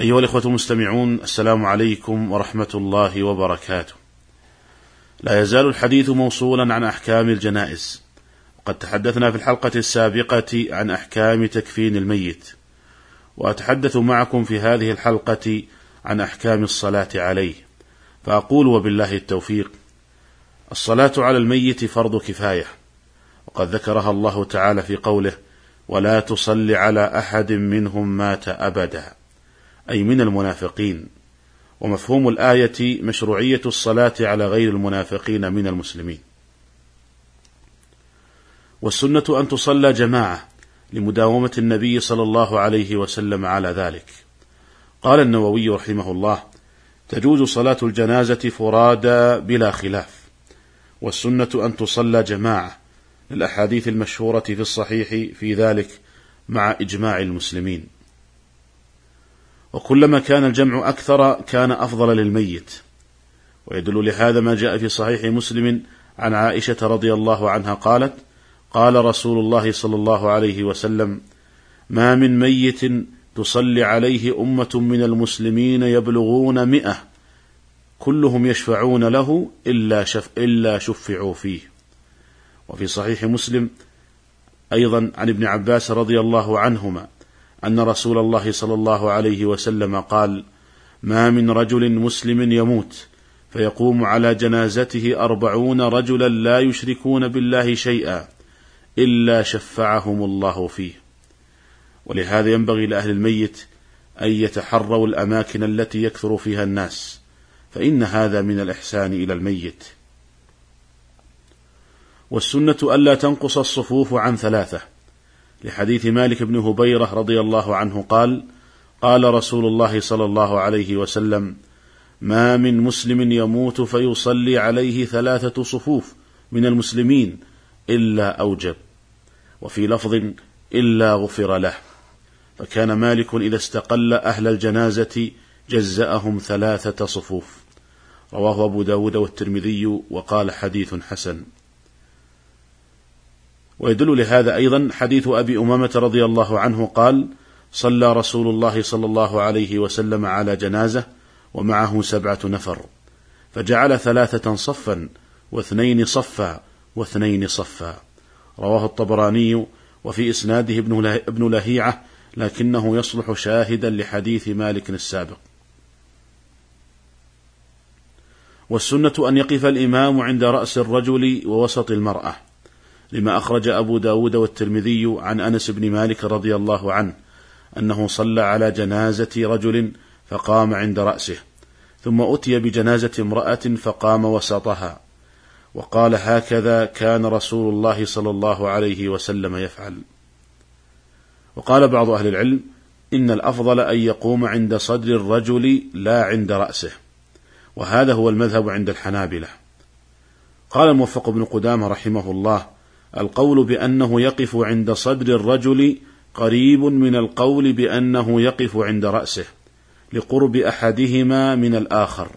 أيها الإخوة المستمعون، السلام عليكم ورحمة الله وبركاته. لا يزال الحديث موصولا عن أحكام الجنائز. قد تحدثنا في الحلقة السابقة عن أحكام تكفين الميت، وأتحدث معكم في هذه الحلقة عن أحكام الصلاة عليه. فأقول وبالله التوفيق: الصلاة على الميت فرض كفاية، وقد ذكرها الله تعالى في قوله: ولا تصل على أحد منهم مات أبدا، أي من المنافقين. ومفهوم الآية مشروعية الصلاة على غير المنافقين من المسلمين. والسنة أن تصلى جماعة لمداومة النبي صلى الله عليه وسلم على ذلك. قال النووي رحمه الله: تجوز صلاة الجنازة فرادى بلا خلاف، والسنة أن تصلى جماعة للأحاديث المشهورة في الصحيح في ذلك مع إجماع المسلمين، وكلما كان الجمع أكثر كان أفضل للميت. ويدل لهذا ما جاء في صحيح مسلم عن عائشة رضي الله عنها قالت: قال رسول الله صلى الله عليه وسلم: ما من ميت تصلي عليه أمة من المسلمين يبلغون 100 كلهم يشفعون له إلا شفعوا فيه. وفي صحيح مسلم أيضا عن ابن عباس رضي الله عنهما أن رسول الله صلى الله عليه وسلم قال: ما من رجل مسلم يموت فيقوم على جنازته 40 رجلا لا يشركون بالله شيئا إلا شفعهم الله فيه. ولهذا ينبغي لأهل الميت أن يتحروا الأماكن التي يكثر فيها الناس، فإن هذا من الإحسان إلى الميت. والسنة ألا تنقص الصفوف عن 3 لحديث مالك بن هبيرة رضي الله عنه قال: قال رسول الله صلى الله عليه وسلم: ما من مسلم يموت فيصلي عليه 3 صفوف من المسلمين إلا أوجب، وفي لفظ: إلا غفر له. فكان مالك إذا استقل أهل الجنازة جزأهم 3 صفوف. رواه أبو داود والترمذي وقال حديث حسن. ويدل لهذا أيضا حديث أبي أمامة رضي الله عنه قال: صلى رسول الله صلى الله عليه وسلم على جنازة ومعه 7 نفر، فجعل 3 صفا و2 صفا و2 صفا. رواه الطبراني، وفي إسناده ابن لهيعة، لكنه يصلح شاهدا لحديث مالك السابق. والسنة أن يقف الإمام عند رأس الرجل ووسط المرأة، لما أخرج أبو داود والترمذي عن أنس بن مالك رضي الله عنه أنه صلى على جنازة رجل فقام عند رأسه، ثم أتي بجنازة امرأة فقام وسطها، وقال: هكذا كان رسول الله صلى الله عليه وسلم يفعل. وقال بعض أهل العلم: إن الأفضل أن يقوم عند صدر الرجل لا عند رأسه، وهذا هو المذهب عند الحنابلة. قال الموفق بن قدامة رحمه الله: القول بأنه يقف عند صدر الرجل قريب من القول بأنه يقف عند رأسه، لقرب أحدهما من الآخر،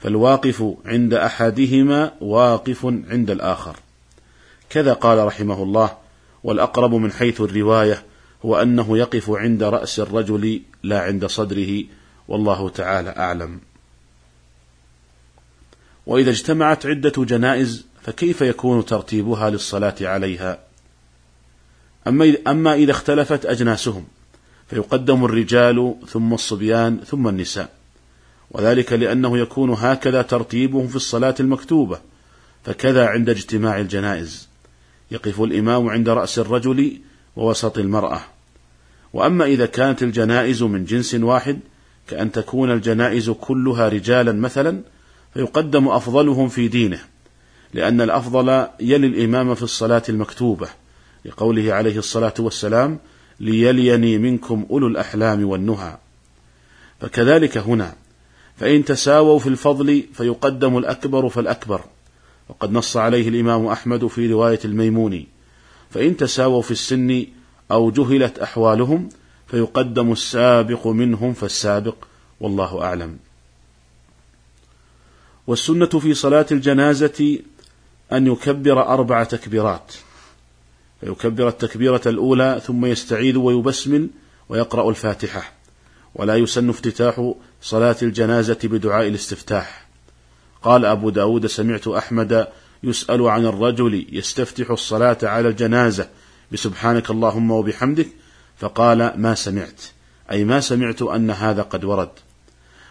فالواقف عند أحدهما واقف عند الآخر. كذا قال رحمه الله: والأقرب من حيث الرواية هو أنه يقف عند رأس الرجل لا عند صدره، والله تعالى أعلم. وإذا اجتمعت عدة جنائز فكيف يكون ترتيبها للصلاة عليها؟ أما إذا اختلفت أجناسهم فيقدم الرجال ثم الصبيان ثم النساء، وذلك لأنه يكون هكذا ترتيبهم في الصلاة المكتوبة. فكذا عند اجتماع الجنائز يقف الإمام عند رأس الرجل ووسط المرأة. وأما إذا كانت الجنائز من جنس واحد، كأن تكون الجنائز كلها رجالا مثلا، فيقدم أفضلهم في دينه، لأن الأفضل يلي الإمام في الصلاة المكتوبة، لقوله عليه الصلاة والسلام: ليليني منكم أولو الأحلام والنهى. فكذلك هنا، فإن تساووا في الفضل فيقدم الأكبر فالأكبر، وقد نص عليه الإمام أحمد في رواية الميموني. فإن تساووا في السن أو جهلت أحوالهم فيقدم السابق منهم فالسابق، والله أعلم. والسنة في صلاة الجنازة أن يكبر 4 تكبيرات، فيكبر التكبيرة الأولى ثم يستعيد ويبسمل ويقرأ الفاتحة، ولا يسن افتتاح صلاة الجنازة بدعاء الاستفتاح. قال أبو داود: سمعت أحمد يسأل عن الرجل يستفتح الصلاة على الجنازة بسبحانك اللهم وبحمدك، فقال: ما سمعت، أي ما سمعت أن هذا قد ورد.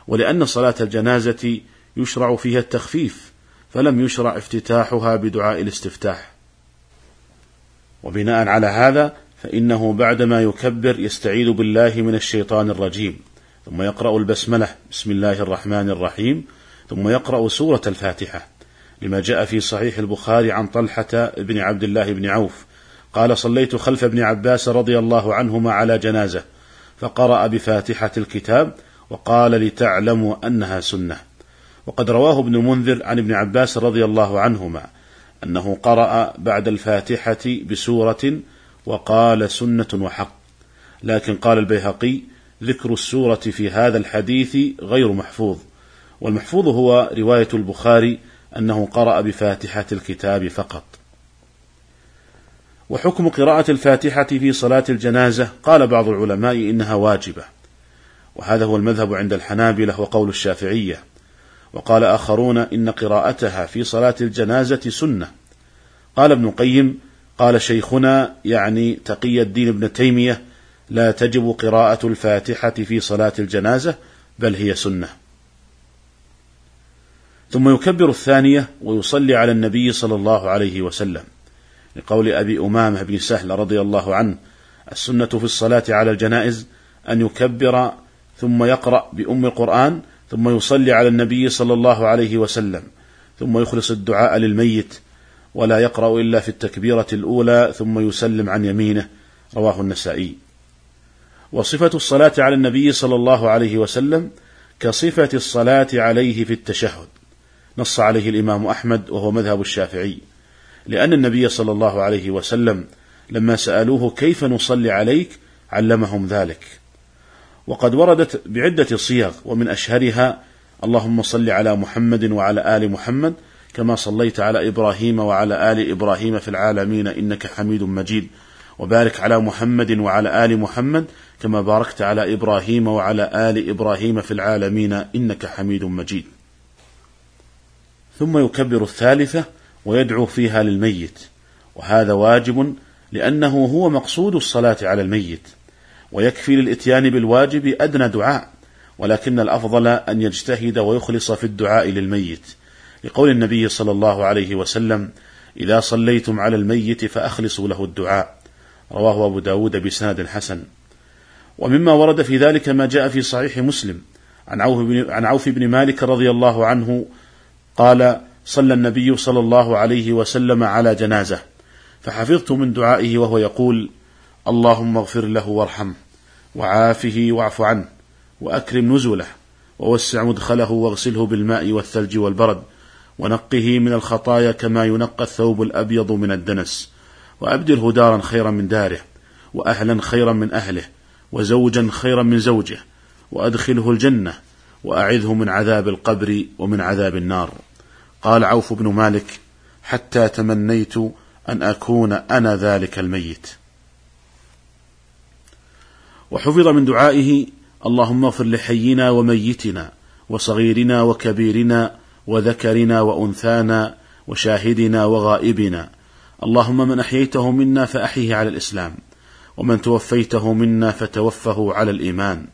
ولأن صلاة الجنازة يشرع فيها التخفيف، فلم يشرع افتتاحها بدعاء الاستفتاح. وبناء على هذا فإنه بعدما يكبر يستعيذ بالله من الشيطان الرجيم، ثم يقرأ البسملة بسم الله الرحمن الرحيم، ثم يقرأ سورة الفاتحة، لما جاء في صحيح البخاري عن طلحة بن عبد الله بن عوف قال: صليت خلف ابن عباس رضي الله عنهما على جنازة فقرأ بفاتحة الكتاب وقال: لتعلموا أنها سنة. وقد رواه ابن منذر عن ابن عباس رضي الله عنهما أنه قرأ بعد الفاتحة بسورة وقال: سنة وحق. لكن قال البيهقي: ذكر السورة في هذا الحديث غير محفوظ، والمحفوظ هو رواية البخاري أنه قرأ بفاتحة الكتاب فقط. وحكم قراءة الفاتحة في صلاة الجنازة قال بعض العلماء إنها واجبة، وهذا هو المذهب عند الحنابلة وقول الشافعية. وقال آخرون إن قراءتها في صلاة الجنازة سنة. قال ابن القيم: قال شيخنا يعني تقي الدين ابن تيمية: لا تجب قراءة الفاتحة في صلاة الجنازة، بل هي سنة. ثم يكبر الثانية ويصلي على النبي صلى الله عليه وسلم، لقول أبي أمامة بن سهل رضي الله عنه: السنة في الصلاة على الجنائز أن يكبر ثم يقرأ بأم القرآن ثم يصلي على النبي صلى الله عليه وسلم، ثم يخلص الدعاء للميت، ولا يقرأ إلا في التكبيرة الأولى ثم يسلم عن يمينه، رواه النسائي. وصفة الصلاة على النبي صلى الله عليه وسلم كصفة الصلاة عليه في التشهد، نص عليه الإمام أحمد وهو مذهب الشافعي، لأن النبي صلى الله عليه وسلم لما سألوه كيف نصلي عليك علمهم ذلك. وقد وردت بعدة صيغ، ومن أشهرها: اللهم صل على محمد وعلى آل محمد كما صليت على إبراهيم وعلى آل إبراهيم في العالمين إنك حميد مجيد، وبارك على محمد وعلى آل محمد كما باركت على إبراهيم وعلى آل إبراهيم في العالمين إنك حميد مجيد. ثم يكبر الثالثة ويدعو فيها للميت، وهذا واجب لأنه هو مقصود الصلاة على الميت. ويكفي للإتيان بالواجب أدنى دعاء، ولكن الأفضل أن يجتهد ويخلص في الدعاء للميت، لقول النبي صلى الله عليه وسلم: إذا صليتم على الميت فأخلصوا له الدعاء، رواه أبو داود بسند حسن. ومما ورد في ذلك ما جاء في صحيح مسلم عن عوف بن مالك رضي الله عنه قال: صلى النبي صلى الله عليه وسلم على جنازة فحفظت من دعائه وهو يقول: اللهم اغفر له وارحمه وعافه واعف عنه وأكرم نزله ووسع مدخله واغسله بالماء والثلج والبرد ونقه من الخطايا كما ينقى الثوب الأبيض من الدنس، وأبدله دارا خيرا من داره وأهلا خيرا من أهله وزوجا خيرا من زوجه، وأدخله الجنة وأعذه من عذاب القبر ومن عذاب النار. قال عوف بن مالك: حتى تمنيت أن أكون أنا ذلك الميت. وحفظ من دعائه: اللهم اغفر لحينا وميتنا وصغيرنا وكبيرنا وذكرنا وأنثانا وشاهدنا وغائبنا، اللهم من أحييته منا فأحيه على الإسلام، ومن توفيته منا فتوفه على الإيمان،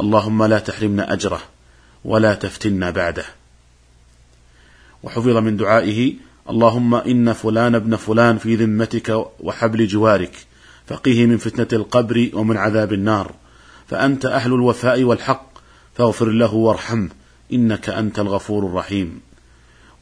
اللهم لا تحرمنا أجره ولا تفتنا بعده. وحفظ من دعائه: اللهم إن فلان ابن فلان في ذمتك وحبل جوارك فقيه من فتنة القبر ومن عذاب النار، فأنت أهل الوفاء والحق فاغفر له وارحمه إنك أنت الغفور الرحيم.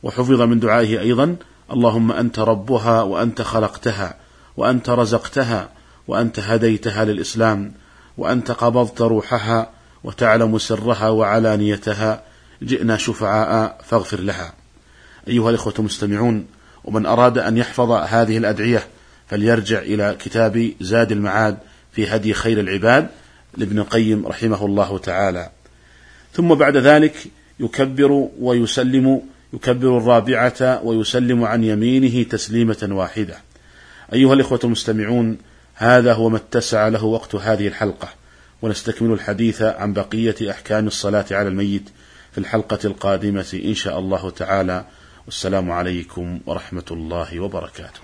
وحفظ من دعائه أيضا: اللهم أنت ربها وأنت خلقتها وأنت رزقتها وأنت هديتها للإسلام، وأنت قبضت روحها وتعلم سرها وعلانيتها جئنا شفعاء فاغفر لها. أيها الإخوة المستمعون، ومن أراد أن يحفظ هذه الأدعية فليرجع إلى كتاب زاد المعاد في هدي خير العباد لابن القيم رحمه الله تعالى. ثم بعد ذلك يكبر ويسلم، يكبر الرابعة ويسلم عن يمينه تسليمة واحدة. أيها الإخوة المستمعون، هذا هو ما اتسع له وقت هذه الحلقة، ونستكمل الحديث عن بقية أحكام الصلاة على الميت في الحلقة القادمة إن شاء الله تعالى. والسلام عليكم ورحمة الله وبركاته.